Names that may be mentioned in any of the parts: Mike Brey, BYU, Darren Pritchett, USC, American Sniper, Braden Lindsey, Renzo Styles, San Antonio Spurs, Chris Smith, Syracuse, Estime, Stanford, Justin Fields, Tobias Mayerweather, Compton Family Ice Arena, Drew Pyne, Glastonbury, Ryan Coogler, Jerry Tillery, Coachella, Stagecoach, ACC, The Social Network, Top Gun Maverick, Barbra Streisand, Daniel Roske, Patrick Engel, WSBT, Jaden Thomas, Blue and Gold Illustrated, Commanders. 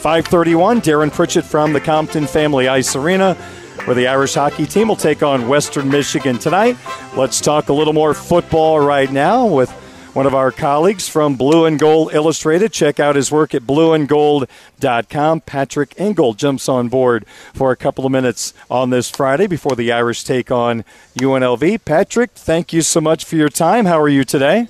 5:31, Darren Pritchett from the Compton Family Ice Arena, where the Irish hockey team will take on Western Michigan tonight. Let's talk a little more football right now with one of our colleagues from Blue and Gold Illustrated. Check out his work at blueandgold.com. Patrick Engel jumps on board for a couple of minutes on this Friday before the Irish take on UNLV. Patrick, thank you so much for your time. How are you today?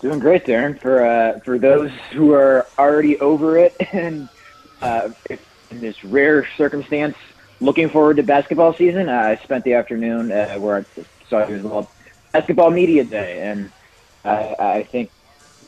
Doing great, Darren. For those who are already over it and in this rare circumstance, looking forward to basketball season, I spent the afternoon where I saw it was called Basketball Media Day, and I think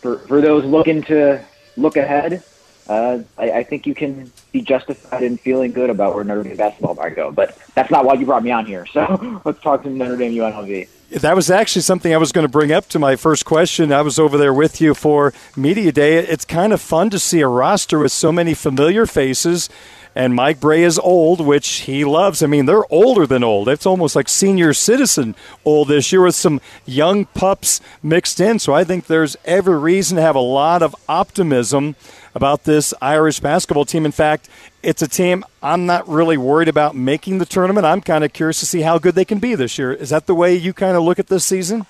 for those looking to look ahead, I think you can be justified in feeling good about where Notre Dame basketball might go. But that's not why you brought me on here. So let's talk to Notre Dame UNLV. That was actually something I was going to bring up to my first question. I was over there with you for Media Day. It's kind of fun to see a roster with so many familiar faces, and Mike Brey is old, which he loves. I mean, they're older than old. It's almost like senior citizen old this year with some young pups mixed in. So I think there's every reason to have a lot of optimism about this Irish basketball team. In fact, it's a team I'm not really worried about making the tournament. I'm kind of curious to see how good they can be this year. Is that the way you kind of look at this season?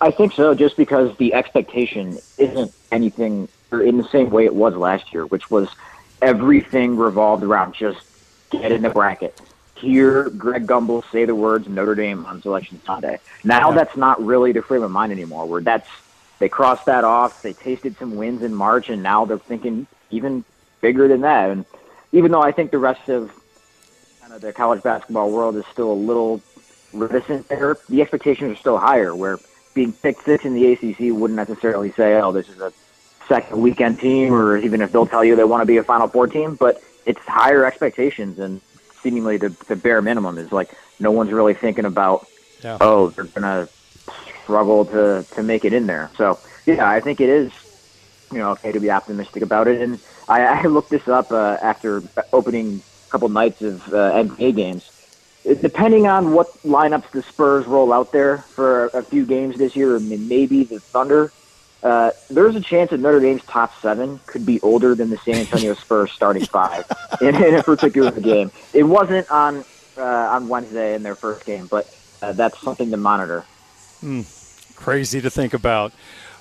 I think so, just because the expectation isn't anything or in the same way it was last year, which was everything revolved around just get in the bracket. Hear Greg Gumbel say the words Notre Dame on Selection Sunday. Now that's not really the frame of mind anymore, where they crossed that off, they tasted some wins in March, and now they're thinking even bigger than that. And even though I think the rest of kind of the college basketball world is still a little reticent there, the expectations are still higher, where being picked six in the ACC wouldn't necessarily say, oh, this is a second weekend team, or even if they'll tell you they want to be a Final Four team, but it's higher expectations, and seemingly the bare minimum is like no one's really thinking about, oh, they're going to struggle to make it in there. So, yeah, I think it is, okay to be optimistic about it. And I looked this up after opening a couple nights of NBA games. Depending on what lineups the Spurs roll out there for a few games this year, maybe the Thunder, there's a chance that Notre Dame's top seven could be older than the San Antonio Spurs starting five in a particular game. It wasn't on Wednesday in their first game, but that's something to monitor. Crazy to think about.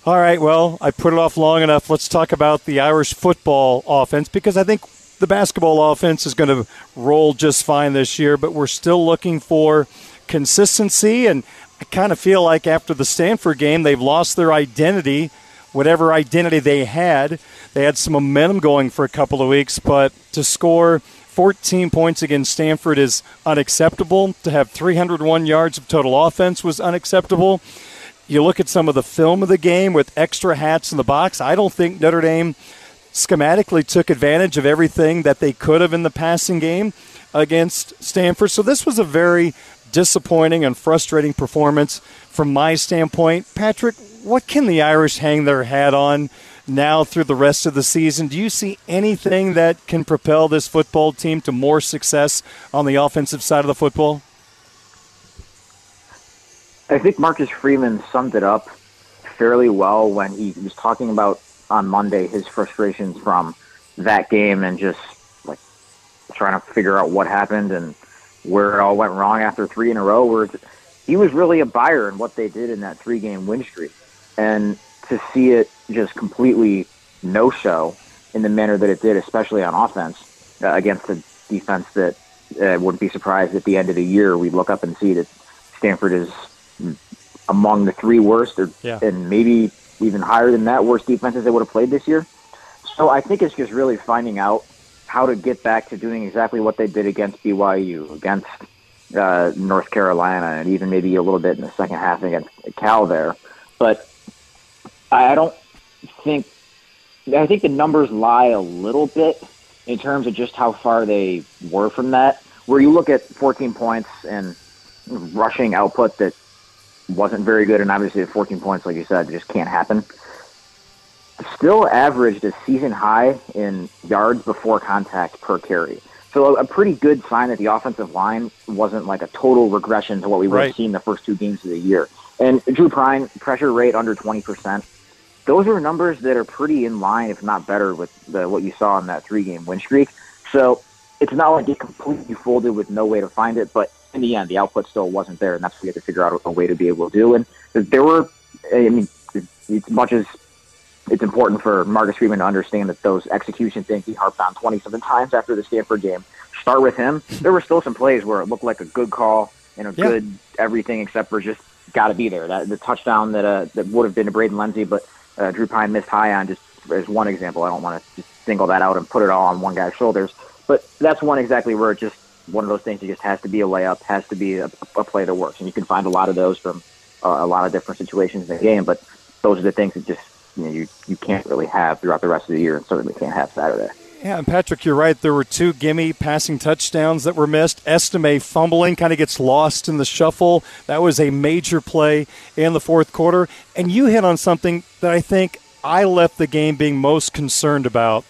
All right, well, I put it off long enough. Let's talk about the Irish football offense, because I think the basketball offense is going to roll just fine this year, but we're still looking for consistency, and I kind of feel like after the Stanford game, they've lost their identity, whatever identity they had. They had some momentum going for a couple of weeks, but to score 14 points against Stanford is unacceptable. To have 301 yards of total offense was unacceptable. You look at some of the film of the game with extra hats in the box. I don't think Notre Dame schematically took advantage of everything that they could have in the passing game against Stanford. So this was a very disappointing and frustrating performance from my standpoint. Patrick, what can the Irish hang their hat on now through the rest of the season? Do you see anything that can propel this football team to more success on the offensive side of the football? I think Marcus Freeman summed it up fairly well when he was talking about on Monday his frustrations from that game and just like trying to figure out what happened and where it all went wrong after three in a row, where he was really a buyer in what they did in that three-game win streak. And to see it just completely no-show in the manner that it did, especially on offense, against a defense that wouldn't be surprised at the end of the year we'd look up and see that Stanford is among the three worst, and maybe even higher than that, worst defenses they would have played this year. So I think it's just really finding out how to get back to doing exactly what they did against BYU, against North Carolina, and even maybe a little bit in the second half against Cal there. But I don't think I think the numbers lie a little bit in terms of just how far they were from that, where you look at 14 points and rushing output that wasn't very good, and obviously at 14 points, like you said, just can't happen. Still averaged a season high in yards before contact per carry. So a pretty good sign that the offensive line wasn't like a total regression to what we would have seen the first two games of the year. And Drew Pyne, pressure rate under 20%. Those are numbers that are pretty in line, if not better, with what you saw in that three-game win streak. So it's not like it completely folded with no way to find it, but in the end, the output still wasn't there, and that's what we had to figure out a way to be able to do. And there were, I mean, as much as it's important for Marcus Freeman to understand that those execution things he harped on 20-something times after the Stanford game start with him, there were still some plays where it looked like a good call and a good everything except for just got to be there. The touchdown that would have been to Braden Lindsey, but Drew Pyne missed high on, just as one example. I don't want to just single that out and put it all on one guy's shoulders, but that's one exactly where it just one of those things that just has to be a layup, has to be a play that works. And you can find a lot of those from a lot of different situations in the game, but those are the things that just you can't really have throughout the rest of the year, and certainly can't have Saturday. Yeah, and Patrick, you're right. There were two gimme passing touchdowns that were missed. Estime fumbling, kind of gets lost in the shuffle. That was a major play in the fourth quarter. And you hit on something that I think I left the game being most concerned about.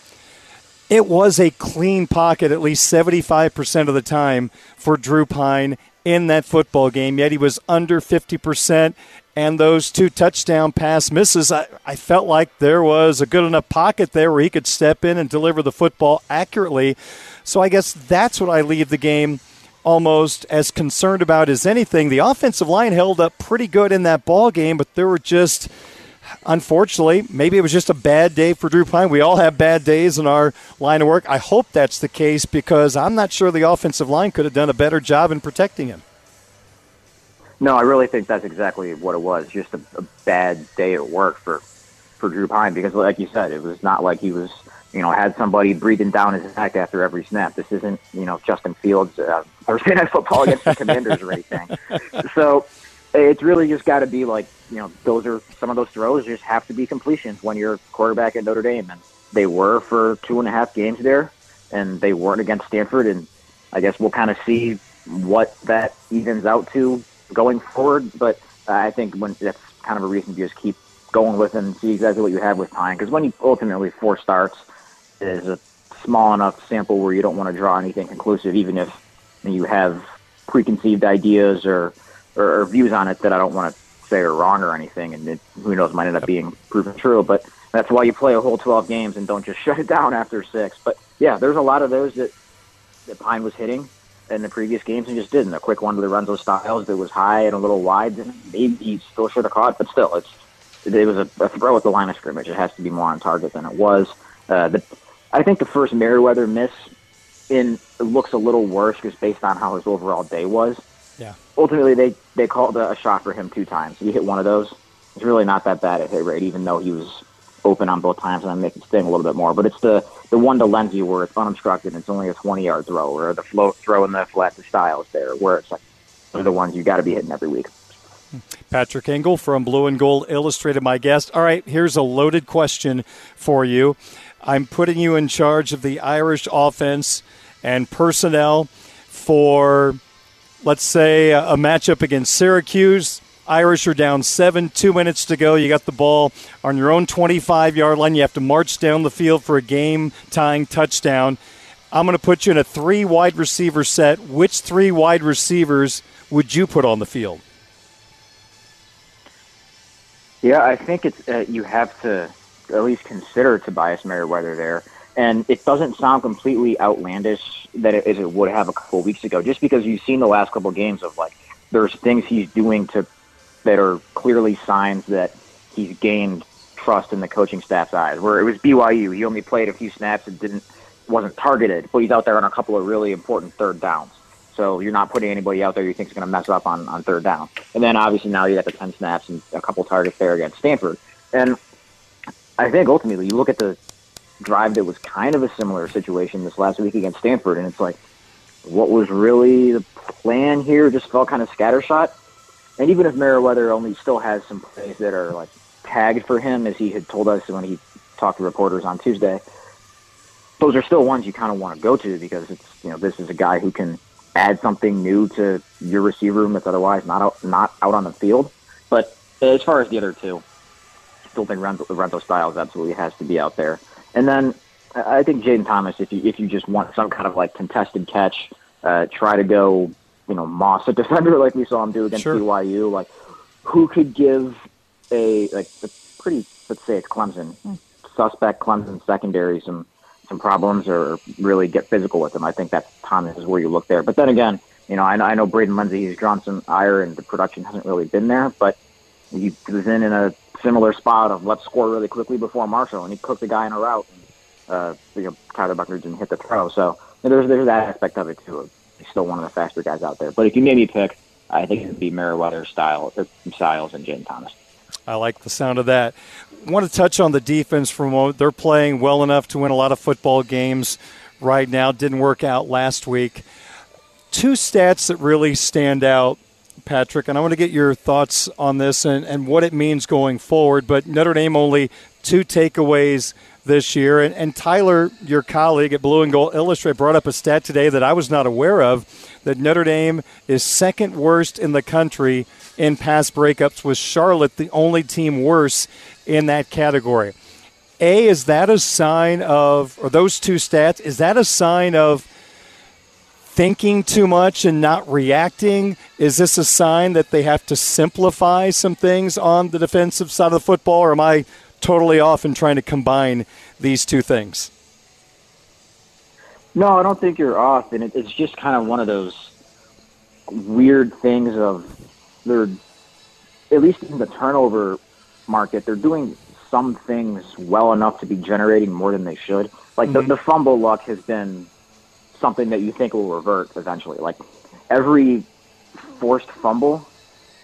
It was a clean pocket at least 75% of the time for Drew Pyne in that football game, yet he was under 50%. And those two touchdown pass misses, I felt like there was a good enough pocket there where he could step in and deliver the football accurately. So I guess that's what I leave the game almost as concerned about as anything. The offensive line held up pretty good in that ball game, but there were just, unfortunately, maybe it was just a bad day for Drew Pyne. We all have bad days in our line of work. I hope that's the case, because I'm not sure the offensive line could have done a better job in protecting him. No, I really think that's exactly what it was, just a bad day at work for Drew Pyne, because like you said, it was not like he was, had somebody breathing down his neck after every snap. This isn't, Justin Fields Thursday Night Football against the Commanders or anything. So it's really just got to be like, those are some of those throws just have to be completions when you're quarterback at Notre Dame, and they were for 2.5 games there, and they weren't against Stanford, and I guess we'll kind of see what that evens out to going forward, but I think that's kind of a reason to just keep going with and see exactly what you have with Pyne, because when you ultimately 4 starts is a small enough sample where you don't want to draw anything conclusive, even if you have preconceived ideas or views on it that I don't want to say are wrong or anything, and who knows, might end up being proven true, but that's why you play a whole 12 games and don't just shut it down after 6. But yeah, there's a lot of those that Pyne was hitting in the previous games and just didn't. A quick one to the Renzo Styles that was high and a little wide, and maybe he still should have caught, but still, it was a throw at the line of scrimmage. It has to be more on target than it was. I think the first Mayerweather miss looks a little worse just based on how his overall day was. Yeah. Ultimately, they called a shot for him 2 times. He hit one of those. He's really not that bad at hit rate, even though he was open on both times, and I make it sting a little bit more. But it's the one to Lindsey where it's unobstructed and it's only a 20-yard throw, or the float throw in the flat to Styles there, where it's like those are the ones you got to be hitting every week. Patrick Engel from Blue and Gold Illustrated, my guest. All right, here's a loaded question for you. I'm putting you in charge of the Irish offense and personnel for, let's say, a matchup against Syracuse. Irish are down 7, 2 minutes to go. You got the ball on your own 25-yard line. You have to march down the field for a game-tying touchdown. I'm going to put you in a 3 wide receiver set. Which 3 wide receivers would you put on the field? Yeah, I think it's you have to at least consider Tobias Mayerweather there. And it doesn't sound completely outlandish that it would have a couple weeks ago, just because you've seen the last couple games of, like, there's things he's doing that are clearly signs that he's gained trust in the coaching staff's eyes. Where it was BYU, he only played a few snaps and wasn't targeted, but he's out there on a couple of really important third downs. So you're not putting anybody out there you think is going to mess up on third down. And then obviously now you got the 10 snaps and a couple targets there against Stanford. And I think ultimately you look at the drive that was kind of a similar situation this last week against Stanford, and it's like, what was really the plan here? Just felt kind of scattershot. And even if Mayerweather only still has some plays that are like tagged for him, as he had told us when he talk to reporters on Tuesday, those are still ones you kind of want to go to because it's, you know, this is a guy who can add something new to your receiver room that's otherwise not out on the field. But as far as the other two, I still think Renzo Styles absolutely has to be out there. And then I think Jaden Thomas, if you just want some kind of like contested catch, try to go, you know, moss a defender like we saw him do against BYU. Like, who could give a pretty, let's say it's Clemson, suspect Clemson secondary some problems or really get physical with them. I think that Thomas is where you look there. But then again, you know, I know Braden Lindsey, he's drawn some ire and the production hasn't really been there, but he was in a similar spot of let's score really quickly before Marshall, and he cooked the guy in a route. You know, Kyler Buckner didn't hit the throw. So there's that aspect of it too. He's still one of the faster guys out there. But if you made me pick, I think it would be Mayerweather, Styles, and Jaden Thomas. I like the sound of that. I want to touch on the defense for a moment. They're playing well enough to win a lot of football games right now. Didn't work out last week. Two stats that really stand out, Patrick, and I want to get your thoughts on this and what it means going forward. But Notre Dame only 2 takeaways this year. And Tyler, your colleague at Blue and Gold Illustrated, brought up a stat today that I was not aware of, that Notre Dame is second worst in the country in pass breakups, with Charlotte the only team worse in that category. A, is that a sign of, or those two stats, is that a sign of thinking too much and not reacting? Is this a sign that they have to simplify some things on the defensive side of the football, or am I totally off in trying to combine these two things? No, I don't think you're off, and it's just kind of one of those weird things of they're, at least in the turnover market, they're doing some things well enough to be generating more than they should. Like the fumble luck has been something that you think will revert eventually. Like every forced fumble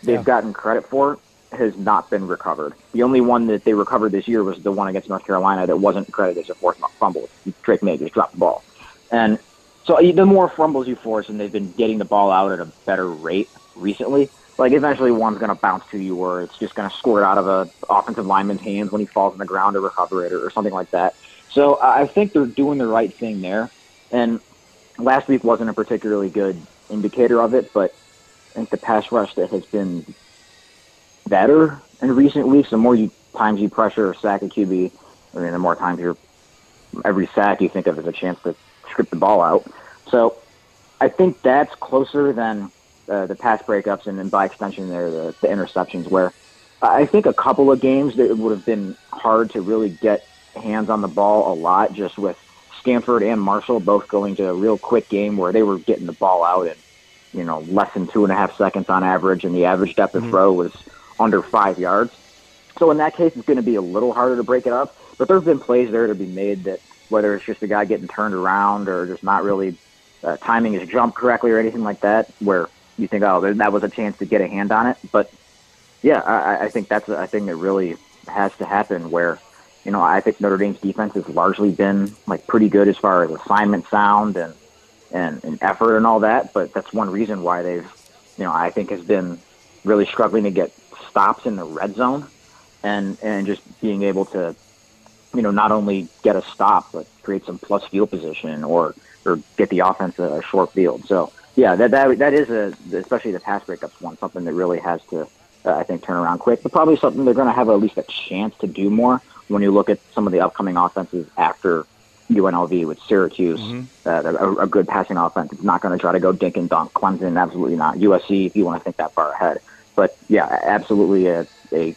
they've gotten credit for has not been recovered. The only one that they recovered this year was the one against North Carolina that wasn't credited as a forced fumble. Drake May just dropped the ball. And so the more fumbles you force, and they've been getting the ball out at a better rate recently, like eventually one's going to bounce to you, or it's just going to squirt out of an offensive lineman's hands when he falls on the ground to recover it, or something like that. So I think they're doing the right thing there. And last week wasn't a particularly good indicator of it, but I think the pass rush that has been better in recent weeks, the more times you pressure or sack a QB, I mean, the more times every sack you think of as a chance to strip the ball out. So I think that's closer than the pass breakups, and then by extension there, the interceptions, where I think a couple of games that it would have been hard to really get hands on the ball a lot, just with Stanford and Marshall both going to a real quick game where they were getting the ball out in, you know, less than 2.5 seconds on average, and the average depth of throw was under 5 yards. So in that case, it's going to be a little harder to break it up. But there have been plays there to be made that, whether it's just a guy getting turned around or just not really timing his jump correctly or anything like that, where you think, oh, that was a chance to get a hand on it. But, yeah, I think that's a thing that really has to happen where, you know, I think Notre Dame's defense has largely been, like, pretty good as far as assignment sound and effort and all that. But that's one reason why they've, you know, I think has been really struggling to get stops in the red zone and just being able to, you know, not only get a stop, but create some plus field position or get the offense a short field. So, yeah, that is, especially the pass breakups one, something that really has to, I think, turn around quick. But probably something they're going to have at least a chance to do more when you look at some of the upcoming offenses after UNLV with Syracuse, a good passing offense. It's not going to try to go dink and dunk. Clemson, absolutely not. USC, if you want to think that far ahead. But, yeah, absolutely a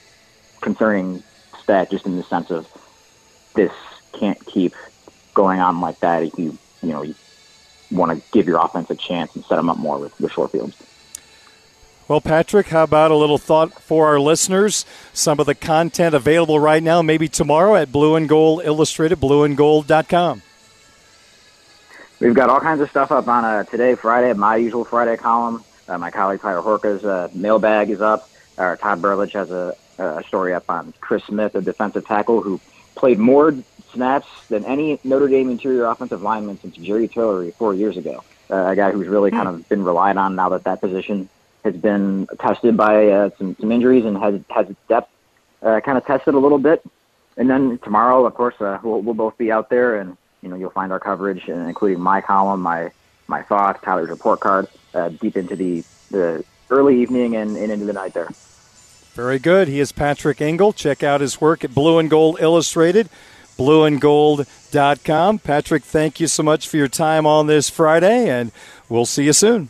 concerning stat, just in the sense of this can't keep going on like that if you want to give your offense a chance and set them up more with short fields. Well, Patrick, how about a little thought for our listeners? Some of the content available right now, maybe tomorrow at Blue and Gold Illustrated, blueandgold.com. We've got all kinds of stuff up on today, Friday, my usual Friday column. My colleague Tyler Horka's mailbag is up. Todd Burlidge has a story up on Chris Smith, a defensive tackle who played more snaps than any Notre Dame interior offensive lineman since Jerry Tillery 4 years ago. A guy who's really kind of been relied on now that position has been tested by some injuries and has its depth kind of tested a little bit. And then tomorrow, of course, we'll both be out there, and you'll find our coverage, including my column, my thoughts, Tyler's report card, deep into the early evening and into the night there. Very good. He is Patrick Engel. Check out his work at Blue and Gold Illustrated, blueandgold.com. Patrick, thank you so much for your time on this Friday, and we'll see you soon.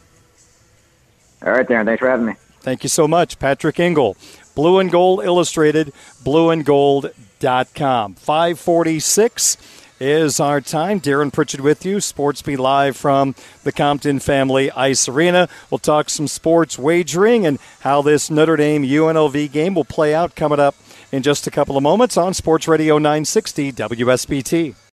All right, Darren. Thanks for having me. Thank you so much, Patrick Engel. Blue and Gold Illustrated, blueandgold.com. 5:46 is our time. Darren Pritchett with you. Sports Beat live from the Compton Family Ice Arena. We'll talk some sports wagering and how this Notre Dame-UNLV game will play out coming up in just a couple of moments on Sports Radio 960 WSBT.